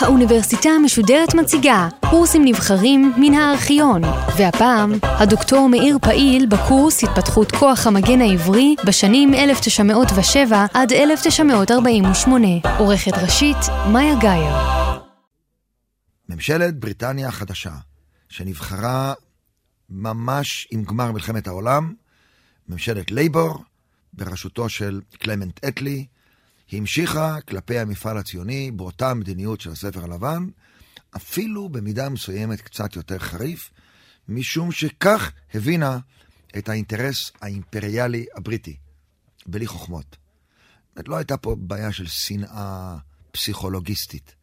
האוניברסיטה המשודרת מציגה קורסים נבחרים מן הארכיון, והפעם הדוקטור מאיר פעיל בקורס התפתחות כוח המגן העברי בשנים 1907 עד 1948. עורכת ראשית מאיה גייר. ממשלת בריטניה החדשה שנבחרה ממש עם גמר מלחמת העולם, ממשלת לייבור בראשותו של קלמנט אטלי, המשיכה כלפי המפעל הציוני באותה מדיניות של הספר הלבן, אפילו במידה מסוימת קצת יותר חריף, משום שכך הבינה את האינטרס האימפריאלי הבריטי, בלי חוכמות. לא הייתה פה בעיה של שנאה פסיכולוגיסטית,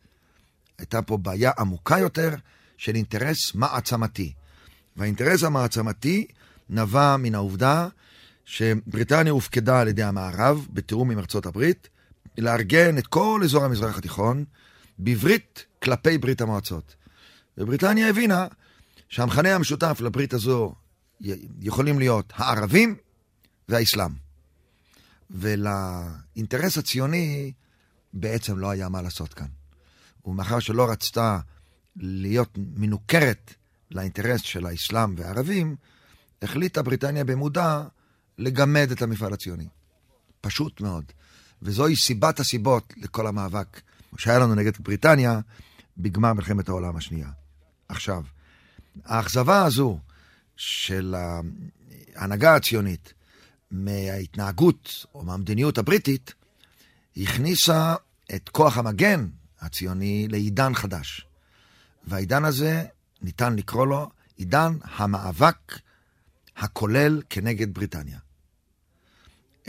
הייתה פה בעיה עמוקה יותר של אינטרס מעצמתי. והאינטרס המעצמתי נבע מן העובדה שבריטניה הופקדה על ידי המערב בתיאום עם ארצות הברית, לארגן את כל אזור המזרח התיכון בברית כלפי ברית המועצות. ובריטניה הבינה שהמחנה המשותף לברית הזו יכולים להיות הערבים והאסלאם. ולאינטרס הציוני בעצם לא היה מה לעשות כאן. ומאחר שלא רצתה להיות מנוכרת לאינטרס של האסלאם והערבים, החליטה בריטניה במודע לגמד את המפעל הציוני. פשוט מאוד. וזוהי סיבת הסיבות לכל המאבק שהיה לנו נגד בריטניה בגמר מלחמת העולם השנייה. עכשיו, האכזבה הזו של ההנהגה הציונית מההתנהגות או מהמדיניות הבריטית הכניסה את כוח המגן הציוני לעידן חדש. והעידן הזה ניתן לקרוא לו עידן המאבק הכולל כנגד בריטניה.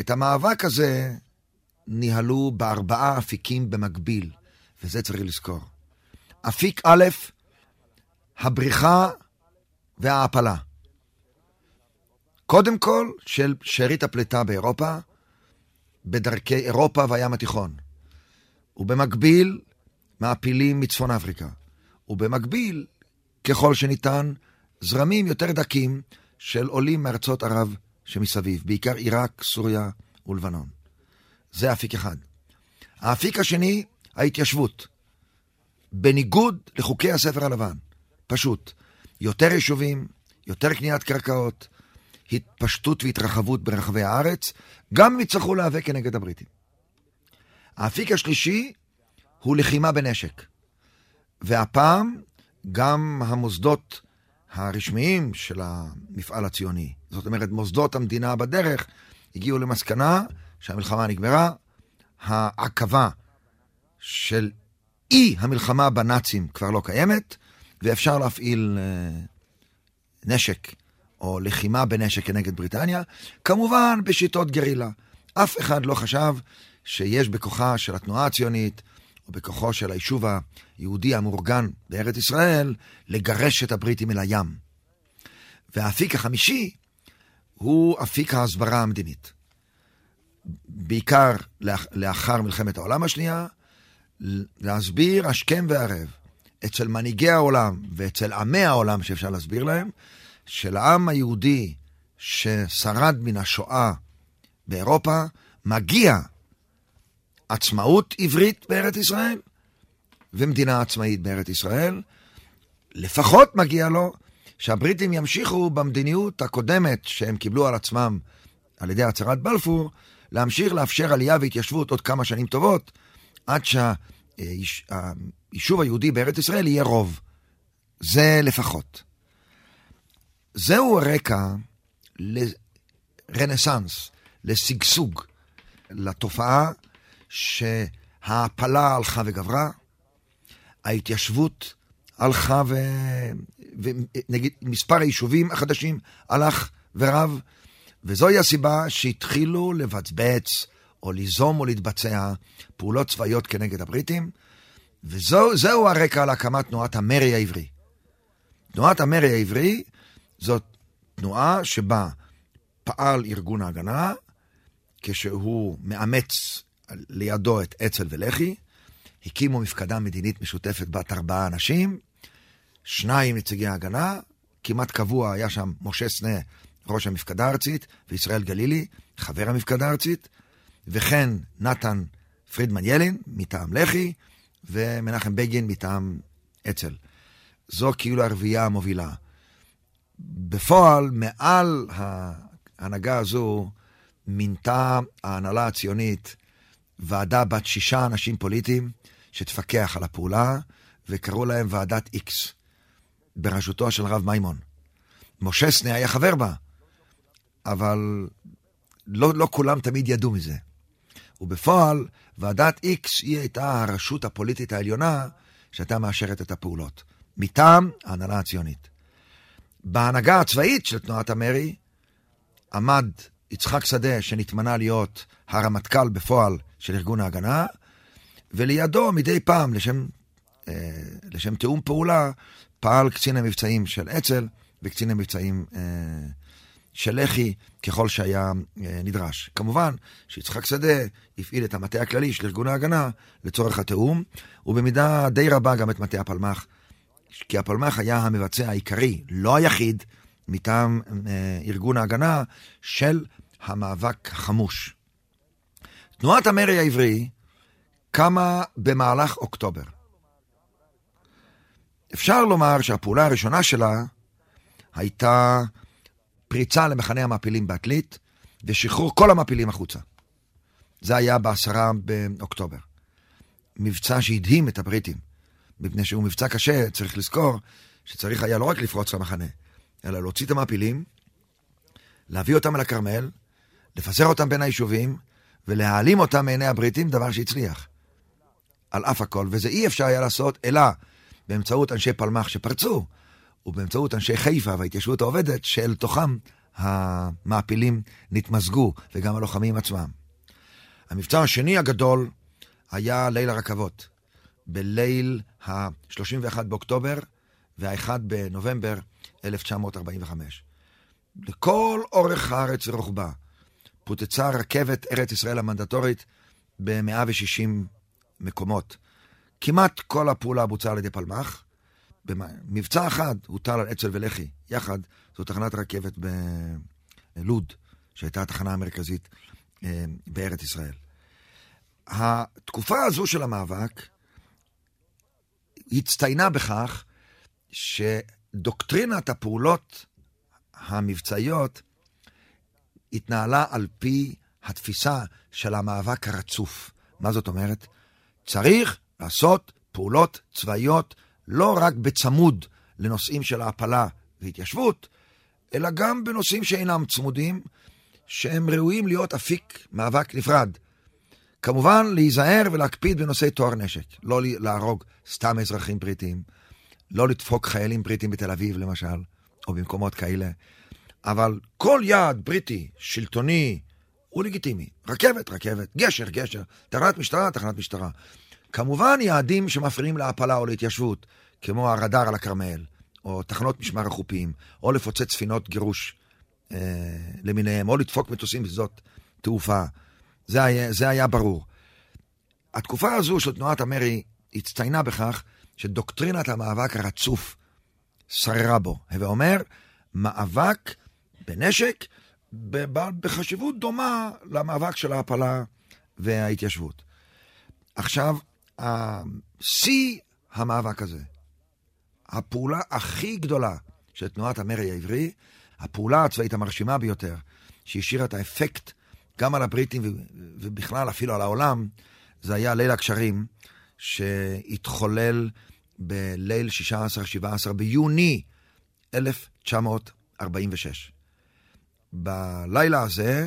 את המאבק הזה ניהלו בארבעה אפיקים במקביל, וזה צריך לזכור. אפיק א', הבריחה וההעפלה. קודם כל של שארית הפליטה באירופה, בדרכי אירופה והים התיכון. ובמקביל מעפילים מצפון אפריקה. ובמקביל, ככל שניתן, זרמים יותר דקים של עולים מארצות ערב שמסביב, בעיקר עיראק, סוריה ולבנון. זה אפיק אחד. האפיק השני, ההתיישבות. בניגוד לחוקי הספר הלבן. פשוט. יותר יישובים, יותר קניית קרקעות, התפשטות והתרחבות ברחבי הארץ, גם יצטרכו להיאבק כנגד הבריטים. האפיק השלישי הוא לחימה בנשק. והפעם גם המוסדות הרשמיים של המפעל הציוני, זאת אומרת מוסדות המדינה בדרך, הגיעו למסקנה שהמלחמה נגמרה. העקבה של אי המלחמה בנאצים כבר לא קיימת, ואפשר להפעיל נשק או לחימה בנשק כנגד בריטניה, כמובן בשיטות גרילה. אף אחד לא חשב שיש בכוחה של התנועה הציונית או בכוחו של היישוב היהודי המאורגן בארץ ישראל לגרש את הבריטים אל הים. והאפיק החמישי הוא אפיק ההסברה המדינית. בעיקר לאחר מלחמת העולם השנייה, להסביר השכם והערב, אצל מנהיגי העולם ואצל עמי העולם שאפשר להסביר להם, של העם היהודי ששרד מן השואה באירופה, מגיע עצמאות עברית בארץ ישראל, ומדינה עצמאית בארץ ישראל. לפחות מגיע לו שהבריטים ימשיכו במדיניות הקודמת שהם קיבלו על עצמם על ידי הצהרת בלפור, להמשיך לאפשר עלייה והתיישבות עוד כמה שנים טובות, עד שהיישוב היהודי בארץ ישראל יהיה רוב. זה לפחות. זהו הרקע לרנסנס, לשגשוג, לתופעה שההעפלה הלכה וגברה, ההתיישבות הלכה ונגיד מספר היישובים החדשים הלך ורב, וזוהי הסיבה שהתחילו לבצבץ או ליזום או להתבצע פעולות צבאיות כנגד הבריטים, וזהו הרקע להקמת תנועת המרי העברי. תנועת המרי העברי זאת תנועה שבה פעל ארגון ההגנה, כשהוא מאמץ לידו את אצ"ל ולח"י, הקימו מפקדה מדינית משותפת בת 4 אנשים, 2 נציגי ההגנה, כמעט קבוע היה שם משה סנה ראש המפקדה הארצית, וישראל גלילי, חבר המפקדה הארצית, וכן נתן פרידמן ילין, מטעם לח"י, ומנחם בגין מטעם אצ"ל. זו כאילו הרביעייה המובילה. בפועל, מעל ההנהגה הזו, מינתה ההנהלה הציונית ועדה בת 6 אנשים פוליטיים שתפקח על הפעולה, וקראו להם ועדת איקס, בראשותו של הרב מימון. משה סנה היה חבר בה, אבל לא כולם תמיד ידעו מזה. ובפועל, ועדת איקס היא הייתה הרשות הפוליטית העליונה שהייתה מאשרת את הפעולות, מטעם ההנהלה הציונית. בהנהגה הצבאית של תנועת המרי עמד יצחק שדה, שנתמנה להיות הרמטכ"ל בפועל של ארגון ההגנה, ולידו מדי פעם לשם תיאום פעולה פעל קצין המבצעים של אצ"ל וקצין המבצעים של לח"י ככל שהיה נדרש. כמובן שיצחק שדה הפעיל את המטה הכללי של ארגון ההגנה לצורך התיאום, ובמידה די רבה גם את מטה הפלמ"ח, כי הפלמ"ח היה המבצע העיקרי, לא היחיד, מטעם ארגון ההגנה של המאבק החמוש. תנועת המרי העברי קמה במהלך אוקטובר. אפשר לומר שהפעולה הראשונה שלה הייתה פריצה למחנה המעפילים בעתלית, ושחרור כל המעפילים החוצה. זה היה ב10 באוקטובר. מבצע שהדהים את הבריטים, מפני שהוא מבצע קשה. צריך לזכור שצריך היה לא רק לפרוץ למחנה, אלא להוציא את המעפילים, להביא אותם אל הכרמל, לפזר אותם בין היישובים, ולהעלים אותם מעיני הבריטים, דבר שהצליח. על אף הכל, וזה אי אפשר היה לעשות, אלא באמצעות אנשי פלמ"ח שפרצו, ובאמצעות אנשי חיפה וההתיישבות העובדת, שאל תוכם המעפילים נתמזגו, וגם הלוחמים עצמם. המבצע השני הגדול היה ליל הרכבות, בליל ה-31 באוקטובר וה-1 בנובמבר 1945. לכל אורך הארץ ורוחבה פוצצה רכבת ארץ ישראל המנדטורית ב-160 מקומות. כמעט כל הפעולה בוצעה על ידי פלמ"ח. מבצע אחד הוטל על אצ"ל ולח"י יחד, זו תחנת רכבת בלוד, שהייתה התחנה המרכזית בארץ ישראל. התקופה הזו של המאבק הצטיינה בכך שדוקטרינת הפעולות המבצעיות התנהלה על פי התפיסה של המאבק הרצוף. מה זאת אומרת? צריך לעשות פעולות צבאיות לא רק בצמוד לנושאים של ההפלה והתיישבות, אלא גם בנושאים שאינם צמודים, שהם ראויים להיות אפיק מאבק נפרד. כמובן להיזהר ולהקפיד בנושאי טוהר נשק, לא להרוג סתם אזרחים בריטים, לא לדפוק חיילים בריטים בתל אביב למשל, או במקומות כאלה. אבל כל יעד בריטי, שלטוני, הוא לגיטימי. רכבת, רכבת, גשר, גשר, תחנת משטרה, תחנת משטרה. כמובן יעדים שמפריעים להפלה או להתיישבות, כמו הרדאר על הכרמל, או תחנות משמר החופים, או לפוצץ ספינות גירוש למיניהם, או לדפוק מטוסים בזאת תעופה. זה היה ברור. התקופה הזו של תנועת המרי הצטיינה בכך שדוקטרינת המאבק הרצוף שררה בו. הווה אומר, מאבק בנשק בחשיבות דומה למאבק של ההפלה וההתיישבות. עכשיו, שיא המאבק הזה, הפעולה הכי גדולה של תנועת המרי העברי, הפעולה הצבאית המרשימה ביותר, שהשאירה את האפקט גם על הבריטים ובכלל אפילו על העולם, זה היה ליל הקשרים שהתחולל בליל 16-17 ביוני 1946. בלילה הזה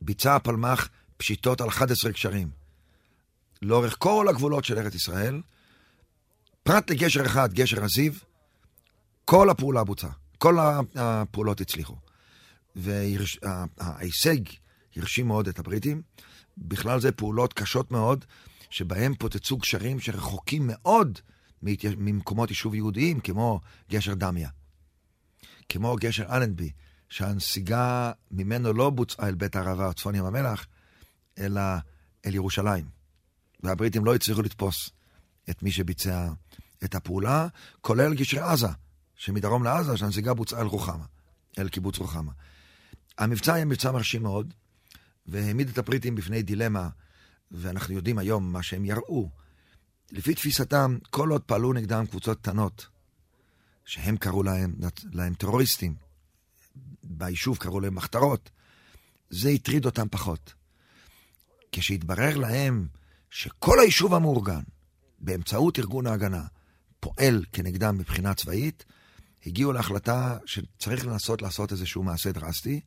ביצע הפלמ"ח פשיטות על 11 קשרים לאורך כל הגבולות של ארץ ישראל, פרט לגשר אחד, גשר הזיו. כל הפעולה בוצעה, כל הפעולות הצליחו, וההישג הרשים מאוד את הבריטים. בכלל זה פעולות קשות מאוד שבהם פוצצו גשרים שרחוקים מאוד ממקומות יישוב יהודיים, כמו גשר דמיה, כמו גשר אלנבי, שהנסיגה ממנו לא בוצעה אל בית הערבה, צפון ים המלח, אלא אל ירושלים. והבריטים לא הצליחו לתפוס את מי שביצע את הפעולה, כולל גשרי עזה, שמדרום לעזה, שהנסיגה בוצעה אל רוחמה. אל קיבוץ רוחמה. המבצע היה מבצע מרשים מאוד, והעמיד את הפריטים בפני דילמה, ואנחנו יודעים היום מה שהם יראו. לפי תפיסתם, כל עוד פעלו נגדם קבוצות קטנות, שהם קראו להם טרוריסטים, ביישוב קראו להם מחתרות, זה הטריד אותם פחות. כשהתברר להם שכל היישוב המאורגן, באמצעות ארגון ההגנה, פועל כנגדם מבחינה צבאית, הגיעו להחלטה שצריך לנסות לעשות איזשהו מעשה דרסטי,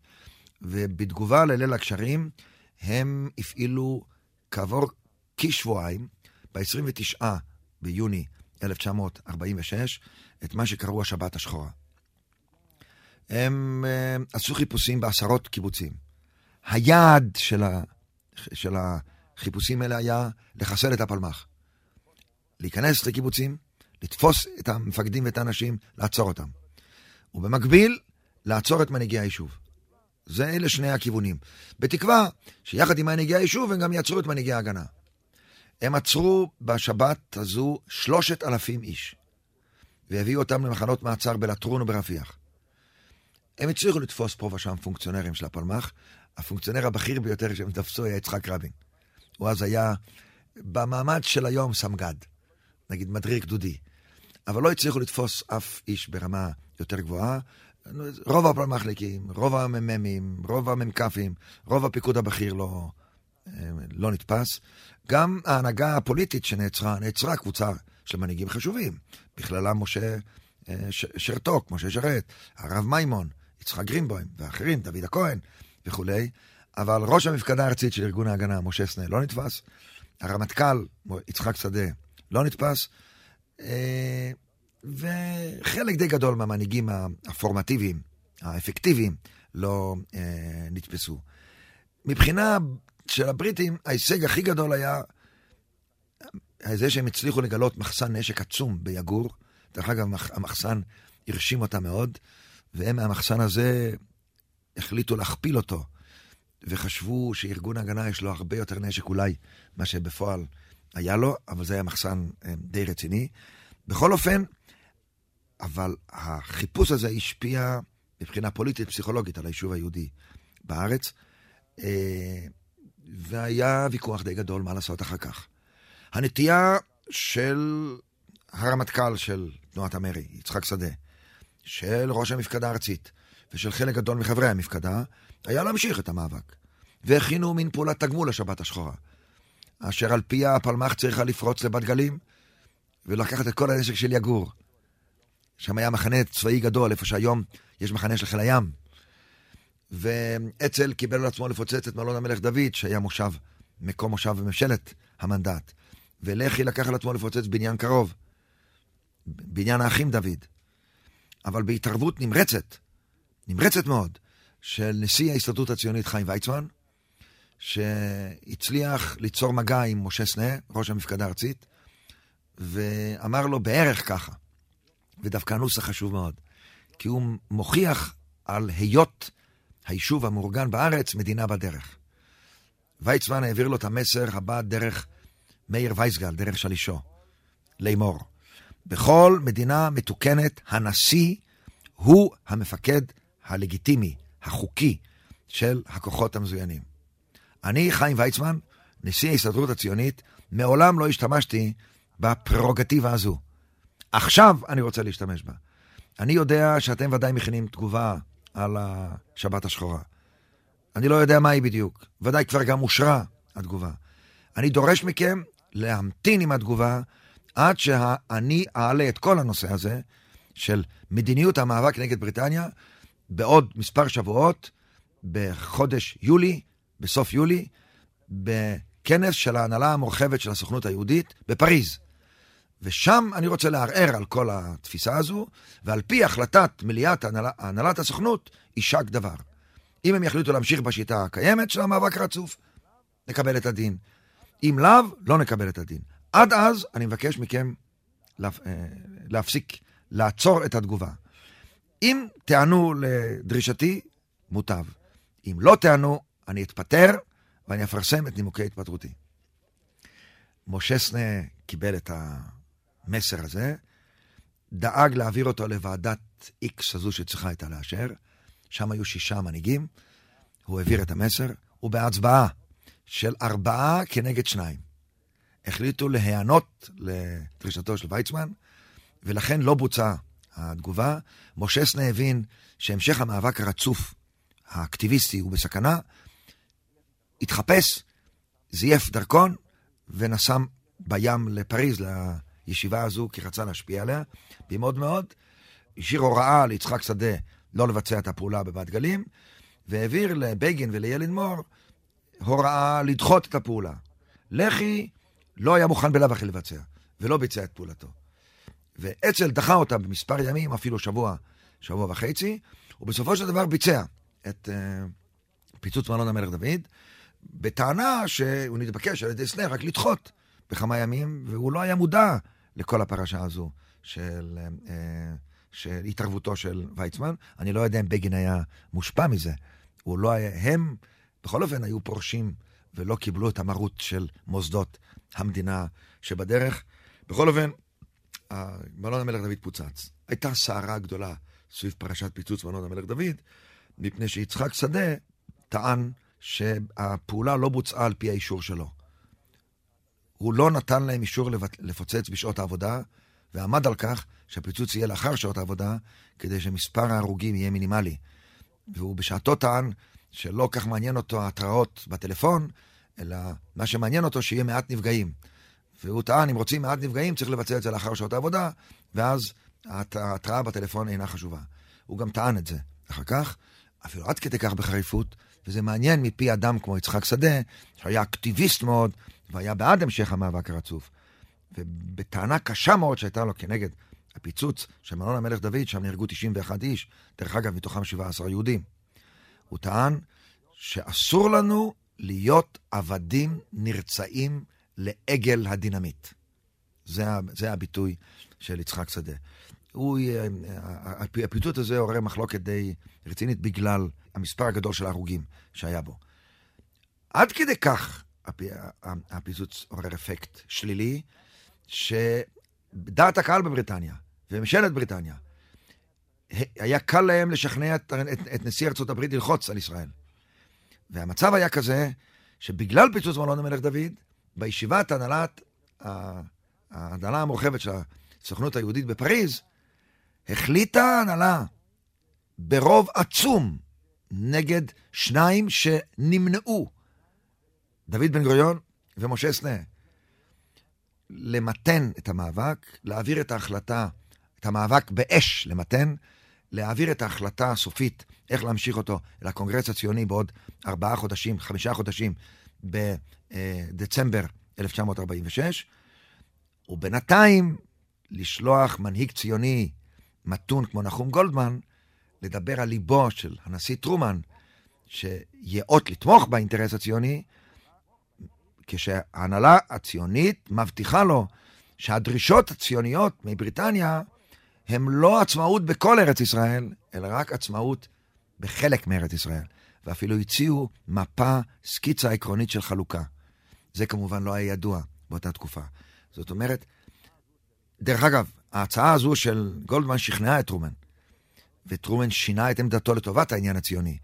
ובתגובה לליל הקשרים, הם הפעילו כעבור כשבועיים, ב-29 ביוני 1946, את מה שקראו השבת השחורה. הם עשו חיפושים בעשרות קיבוצים. היעד של החיפושים האלה היה לחסל את הפלמ"ח. להיכנס לקיבוצים, לתפוס את המפקדים ואת האנשים, לעצור אותם. ובמקביל, לעצור את מנהיגי היישוב. זה אלה שני הכיוונים. בתקווה שיחד עם מנהיגי היישוב הם גם יעצרו את מנהיגי ההגנה. הם עצרו בשבת הזו 3,000 איש, והביאו אותם למחנות מעצר בלטרון וברפיח. הם הצליחו לתפוס פה ושם פונקציונרים של הפלמ"ח. הפונקציונר הבכיר ביותר שהם תפסו היה יצחק רבין. הוא אז היה במעמד של היום סמגד, נגיד מדריר גדודי. אבל לא הצליחו לתפוס אף איש ברמה יותר גבוהה. רוב הפלמ"חליקים, רוב המ"מים, רוב המ"כפים, רוב הפיקוד הבכיר לא נתפס. גם ההנהגה הפוליטית שנעצרה קבוצה של מנהיגים חשובים. בכללם משה שרתוק, משה שרת, הרב מימון, יצחק גרינבוים ואחרים, דוד הכהן וכו'. אבל ראש המפקדה הארצית של ארגון ההגנה, משה סנה, לא נתפס. הרמטכ"ל, יצחק שדה, לא נתפס. וחלק די גדול מהמנהיגים הפורמטיביים, האפקטיביים, לא נתפסו. מבחינה של הבריטים, ההישג הכי גדול היה זה שהם הצליחו לגלות מחסן נשק עצום ביגור. דרך אגב, המחסן הרשים אותה מאוד, והם מהמחסן הזה החליטו להכפיל אותו, וחשבו שארגון ההגנה יש לו הרבה יותר נשק אולי, מה שבפועל היה לו, אבל זה היה מחסן די רציני. בכל אופן, אבל החיפוש הזה השפיע מבחינה פוליטית פסיכולוגית על היישוב היהודי בארץ, והיה ויכוח די גדול מה לעשות אחר כך. הנטייה של הרמטכ"ל של תנועת המרי, יצחק שדה, של ראש המפקדה הארצית, ושל חלק גדול מחברי המפקדה, היה להמשיך את המאבק. והכינו מין פעולת תגמול לשבת השחורה, אשר על פיה הפלמ"ח צריכה לפרוץ לבת גלים, ולקחת את כל הנשק של יגור. שם היה מחנה צבאי גדול, איפה שהיום יש מחנה של חיל הים. ואצ"ל קיבל על עצמו לפוצץ את מלון המלך דוד, שהיה מקום מושב וממשלת המנדט. ולח"י לקח על עצמו לפוצץ בניין קרוב, בניין האחים דוד. אבל בהתערבות נמרצת מאוד, של נשיא ההסתדרות הציונית חיים ויצמן, שהצליח ליצור מגע עם משה סנה, ראש המפקדה הארצית, ואמר לו בערך ככה, ודווקא הנוסח חשוב מאוד, כי הוא מוכיח על היות היישוב המאורגן בארץ מדינה בדרך. ויצמן העביר לו את המסר הבא דרך מאיר וייסגל, דרך שלישו, לימור. בכל מדינה מתוקנת, הנשיא הוא המפקד הלגיטימי, החוקי, של הכוחות המזוינים. אני, חיים ויצמן, נשיא ההסתדרות הציונית, מעולם לא השתמשתי בפררוגטיבה הזו. עכשיו אני רוצה להשתמש בה. אני יודע שאתם ודאי מכינים תגובה על השבת השחורה. אני לא יודע מה היא בדיוק. ודאי כבר גם אושרה התגובה. אני דורש מכם להמתין עם התגובה עד שאני אעלה את כל הנושא הזה של מדיניות המאבק נגד בריטניה בעוד מספר שבועות, בחודש יולי, בסוף יולי, בכנס של ההנהלה המורחבת של הסוכנות היהודית בפריז. ושם אני רוצה לערער על כל התפיסה הזו, ועל פי החלטת מליאת הנהלת הסוכנות, יישק דבר. אם הם יחליטו להמשיך בשיטה הקיימת של המאבק הרצוף, נקבל את הדין. אם לאו, לא נקבל את הדין. עד אז אני מבקש מכם להפסיק, לעצור את התגובה. אם תענו לדרישתי, מוטב. אם לא תענו, אני אתפטר, ואני אפרסם את נימוקי התפטרותי. משה סנה קיבל את המסר הזה, דאג להעביר אותו לוועדת איקס הזו שצריכה הייתה לאשר, שם היו 6 מנהיגים, הוא העביר את המסר, ובהצבעה של 4 כנגד 2. החליטו להיענות לדרישתו של ויצמן, ולכן לא בוצעה התגובה. משה סנה הבין שהמשך המאבק הרצוף, האקטיביסטי, הוא בסכנה, התחפש, זייף דרכון, ונסם בים לפריז, לישיבה הזו, כי רצה להשפיע עליה, במאוד מאוד, השאיר הוראה ליצחק שדה לא לבצע את הפעולה בבת גלים, והעביר לבגין ולילין מור הוראה לדחות את הפעולה. לח"י לא היה מוכן בלב אחרי לבצע, ולא ביצע את פעולתו. ואצל דחה אותה במספר ימים, אפילו שבוע וחצי, ובסופו של דבר ביצע את פיצוץ מלון המלך דוד, בטענה שהוא נתבקש על ידי סנה רק לדחות בכמה ימים, והוא לא היה מודע לכל הפרשה הזו של התערבותו של ויצמן. אני לא יודע אם בגין היה מושפע מזה. הוא לא היה, הם בכל אופן היו פורשים ולא קיבלו את המרות של מוסדות המדינה שבדרך. בכל אופן, מלון המלך דוד פוצץ. הייתה סערה גדולה סביב פרשת פיצוץ מלון המלך דוד, מפני שיצחק שדה טען שהפעולה לא בוצעה על פי האישור שלו. הוא לא נתן להם אישור לפוצץ בשעות העבודה, ועמד על כך שהפיצוץ יהיה לאחר שעות העבודה, כדי שמספר ההרוגים יהיה מינימלי. והוא בשעתו טען שלא כך מעניין אותו התראות בטלפון, אלא מה שמעניין אותו שיהיה מעט נפגעים. והוא טען, אם רוצים מעט נפגעים, צריך לבצע את זה לאחר שעות העבודה, ואז ההתראה בטלפון אינה חשובה. הוא גם טען את זה. אחר כך, אפילו עד כדי כך בחריפות, וזה מעניין מפי אדם כמו יצחק שדה, שהיה אקטיביסט מאוד, והיה בעד המשך המאבק הרצוף. ובטענה קשה מאוד שהייתה לו כנגד הפיצוץ של מלון המלך דוד, שם נהרגו 91 איש, דרך אגב מתוכם 17 יהודים. הוא טען שאסור לנו להיות עבדים נרצעים לעגל הדינמיט. זה הביטוי של יצחק שדה. הפיצוץ הזה עורר מחלוקת די רצינית בגלל המספר הגדול של ההרוגים שהיה בו. עד כדי כך הפיצוץ עורר אפקט שלילי, שדעת הקהל בבריטניה וממשלת בריטניה היה קל להם לשכנע את נשיא ארצות הברית ללחוץ על ישראל. והמצב היה כזה שבגלל פיצוץ מלון המלך דוד, בישיבת ההנהלה המורחבת של הסוכנות היהודית בפריז, החליטה ההנהלה ברוב עצום נגד 2 שנמנעו, דוד בן גוריון ומשה סנה, למתן את המאבק, להעביר את ההחלטה, את המאבק באש למתן, להעביר את ההחלטה הסופית, איך להמשיך אותו לקונגרס הציוני בעוד 4 חודשים, 5 חודשים, בדצמבר 1946, ובינתיים לשלוח מנהיג ציוני מתון כמו נחום גולדמן, לדבר על ליבו של הנשיא טרומן, שיאות לתמוך באינטרס הציוני, כשההנהלה הציונית מבטיחה לו שהדרישות הציוניות מבריטניה הם לא עצמאות בכל ארץ ישראל, אלא רק עצמאות בחלק מארץ ישראל. ואפילו הציעו מפה, סקיצה עקרונית של חלוקה. זה כמובן לא היה ידוע באותה תקופה. זאת אומרת, דרך אגב, ההצעה הזו של גולדמן שכנעה את טרומן, וטרומן שינה את עמדתו לטובת העניין הציוני.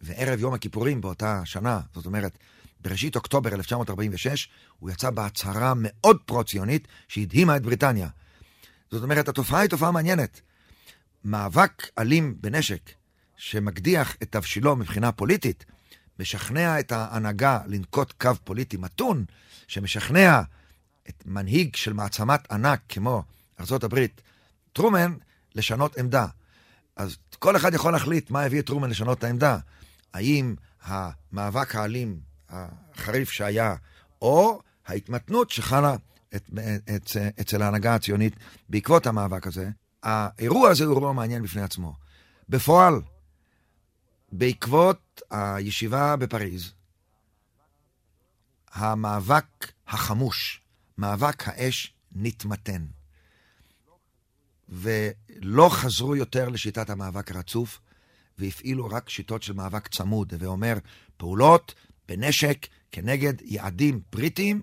וערב יום הכיפורים באותה שנה, זאת אומרת, בראשית אוקטובר 1946, הוא יצא בהצהרה מאוד פרו-ציונית שהדהימה את בריטניה. זאת אומרת, התופעה היא תופעה מעניינת. מאבק אלים בנשק שמקדיח את תבשילו מבחינה פוליטית, משכנע את ההנהגה לנקוט קו פוליטי מתון, שמשכנע את מנהיג של מעצמת ענק כמו ארצות הברית, טרומן, לשנות עמדה. אז כל אחד יכול להחליט מה הביא את טרומן לשנות את העמדה. האם המאבק האלים החריף שהיה, או ההתמתנות שחלה אצל ההנהגה הציונית בעקבות המאבק הזה. האירוע הזה הוא אירוע מעניין בפני עצמו. בפועל, בעקבות הישיבה בפריז, המאבק החמוש, מאבק האש, נתמתן. ולא חזרו יותר לשיטת המאבק הרצוף, והפעילו רק שיטות של מאבק צמוד, ואומר, פעולות בנשק כנגד יעדים בריטים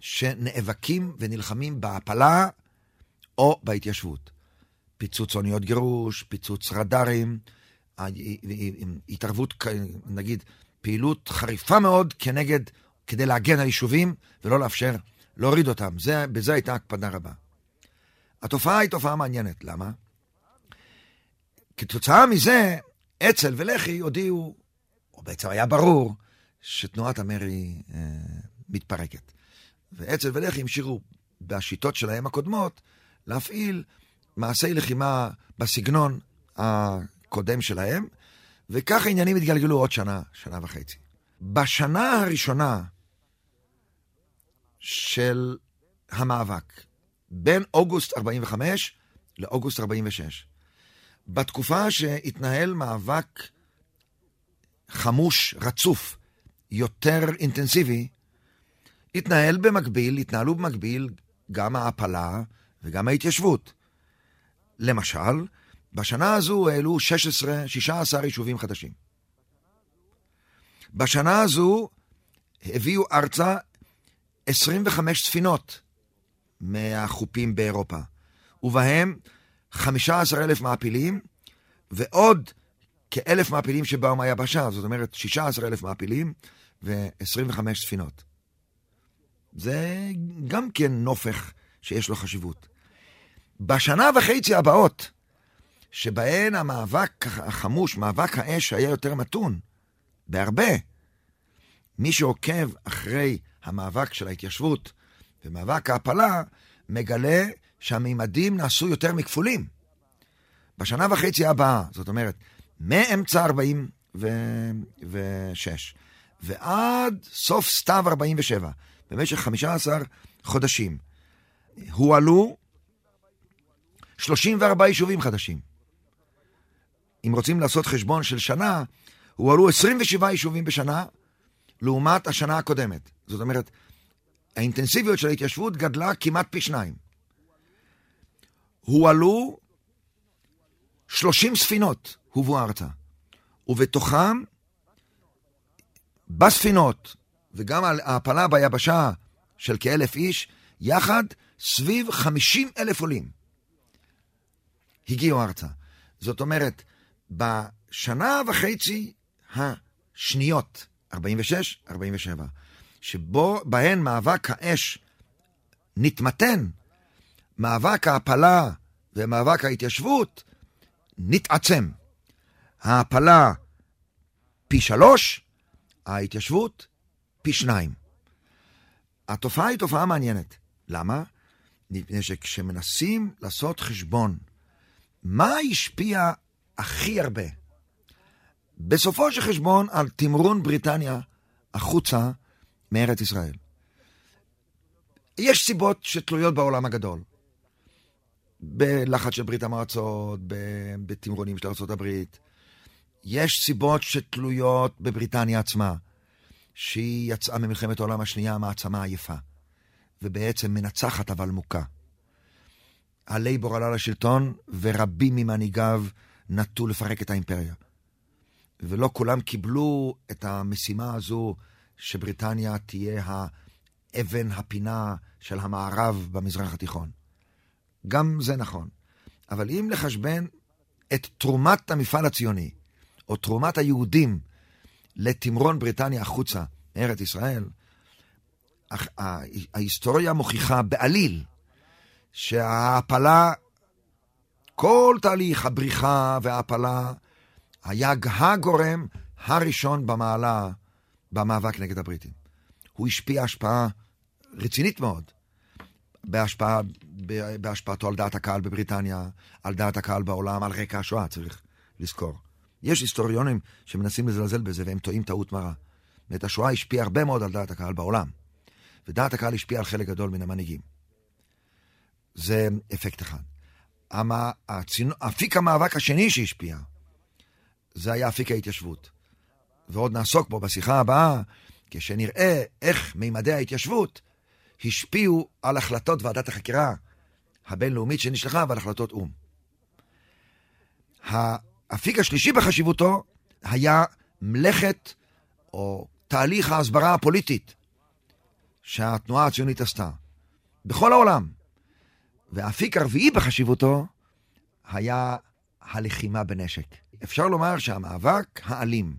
שנאבקים ונלחמים בהפלה או בהתיישבות. פיצוץ אוניות גירוש, פיצוץ רדארים, התערבות, נגיד, פעילות חריפה מאוד כנגד, כדי להגן על יישובים ולא לאפשר להוריד אותם. בזה הייתה הקפדה רבה. התופעה היא תופעה מעניינת. למה? כתוצאה מזה, אצ"ל ולח"י הודיעו, או בעצם היה ברור, שתנועת המרי מתפרקת. ואצ"ל ולח"י המשיכו בשיטות שלהם הקודמות להפעיל מעשי לחימה בסגנון הקודם שלהם, וכך העניינים התגלגלו עוד שנה, שנה וחצי. בשנה הראשונה של המאבק, בין אוגוסט 45 לאוגוסט 46, בתקופה שהתנהל מאבק חמוש, רצוף, יותר אינטנסיבי, התנהלו במקביל גם ההפלה וגם ההתיישבות. למשל, בשנה הזו העלו 16 יישובים חדשים. בשנה הזו הביאו ארצה 25 ספינות מהחופים באירופה, ובהם 15,000 מעפילים, ועוד כ-1,000 מעפילים שבאו מהיבשה, זאת אומרת 16,000 מעפילים ו-25 ספינות. זה גם כן נופך שיש לו חשיבות. בשנה וחצי הבאות, שבהן המאבק החמוש, מאבק האש, היה יותר מתון, בהרבה. מי שעוקב אחרי המאבק של ההתיישבות ומאבק ההפלה, מגלה שהמימדים נעשו יותר מכפולים. בשנה וחצי הבאה, זאת אומרת, מאמצע 46 ועד סוף סתיו 47, במשך 15 חודשים, הועלו 34 יישובים חדשים. אם רוצים לעשות חשבון של שנה, הועלו 27 יישובים בשנה, לעומת השנה הקודמת. זאת אומרת, האינטנסיביות של ההתיישבות גדלה כמעט פי 2. הועלו 30 ספינות, הובאו ארצה, ובתוכם, בספינות, וגם ההפלה ביבשה של כ-1,000 איש, יחד סביב 50,000 עולים. הגיעו ארצה. זאת אומרת, בשנה וחצי השניות, 46-47, שבהן מאבק האש נתמתן, מאבק ההפלה ומאבק ההתיישבות נתעצם. ההפלה פי 3, ההתיישבות פי 2. התופעה היא תופעה מעניינת. למה? מפני שכשמנסים לעשות חשבון, מה השפיע הכי הרבה? בסופו של חשבון על תמרון בריטניה החוצה מארץ ישראל. יש סיבות שתלויות בעולם הגדול. בלחץ של ברית המועצות, בתמרונים של ארצות הברית. יש סיבות שתלויות בבריטניה עצמה, שהיא יצאה ממלחמת העולם השנייה מעצמה עייפה, ובעצם מנצחת אבל מוכה. הלייבור עלה לשלטון, ורבים ממנהיגיו נטו לפרק את האימפריה. ולא כולם קיבלו את המשימה הזו שבריטניה תהיה האבן הפינה של המערב במזרח התיכון. גם זה נכון. אבל אם לחשבן את תרומת המפעל הציוני, או תרומת היהודים לתמרון בריטניה החוצה, ארץ ישראל, ההיסטוריה מוכיחה בעליל שההפלה, כל תהליך הבריחה וההפלה, היה הגורם הראשון במעלה במאבק נגד הבריטים. הוא השפיע השפעה רצינית מאוד, בהשפעתו על דעת הקהל בבריטניה, על דעת הקהל בעולם, על רקע השואה, צריך לזכור. יש היסטוריונים שמנסים לזלזל בזה, והם טועים טעות מרה. ואת השואה השפיע הרבה מאוד על דעת הקהל בעולם, ודעת הקהל השפיע על חלק גדול מן המנהיגים. זה אפקט אחד. אפיק המאבק השני שהשפיע, זה היה אפיק ההתיישבות. ועוד נעסוק בו בשיחה הבאה, כשנראה איך מימדי ההתיישבות השפיעו על החלטות ועדת החקירה הבינלאומית שנשלחה ועל החלטות אום. האפיק השלישי בחשיבותו היה מלאכת או תהליך ההסברה הפוליטית שהתנועה הציונית עשתה בכל העולם. והאפיק הרביעי בחשיבותו היה הלחימה בנשק. אפשר לומר שהמאבק האלים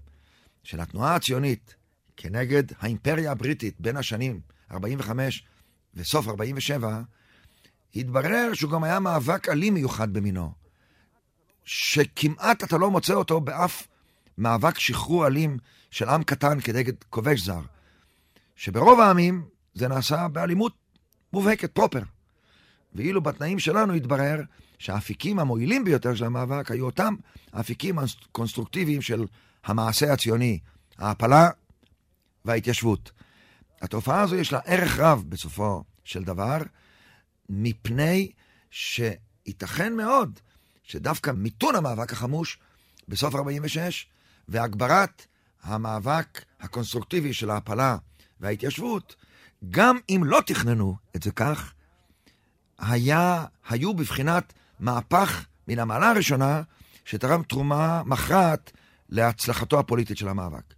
של התנועה הציונית כנגד האימפריה הבריטית בין השנים 45 וסוף 47, התברר שהוא גם היה מאבק אלים מיוחד במינו, שכמעט אתה לא מוצא אותו באף מאבק שחרור אלים של עם קטן כנגד כובש זר, שברוב העמים זה נעשה באלימות מובהקת פרופר. ואילו בתנאים שלנו התברר שהאפיקים המועילים ביותר של המאבק היו אותם האפיקים הקונסטרוקטיביים של המעשה הציוני, ההפלה וההתיישבות. התופעה הזו יש לה ערך רב בסופו של דבר, מפני שייתכן מאוד שדווקא מיתון המאבק החמוש בסוף 46 והגברת המאבק הקונסטרוקטיבי של ההפלה וההתיישבות, גם אם לא תכננו את זה כך, היו בבחינת מהפך מן המעלה הראשונה שתרם תרומה מכרעת להצלחתו הפוליטית של המאבק.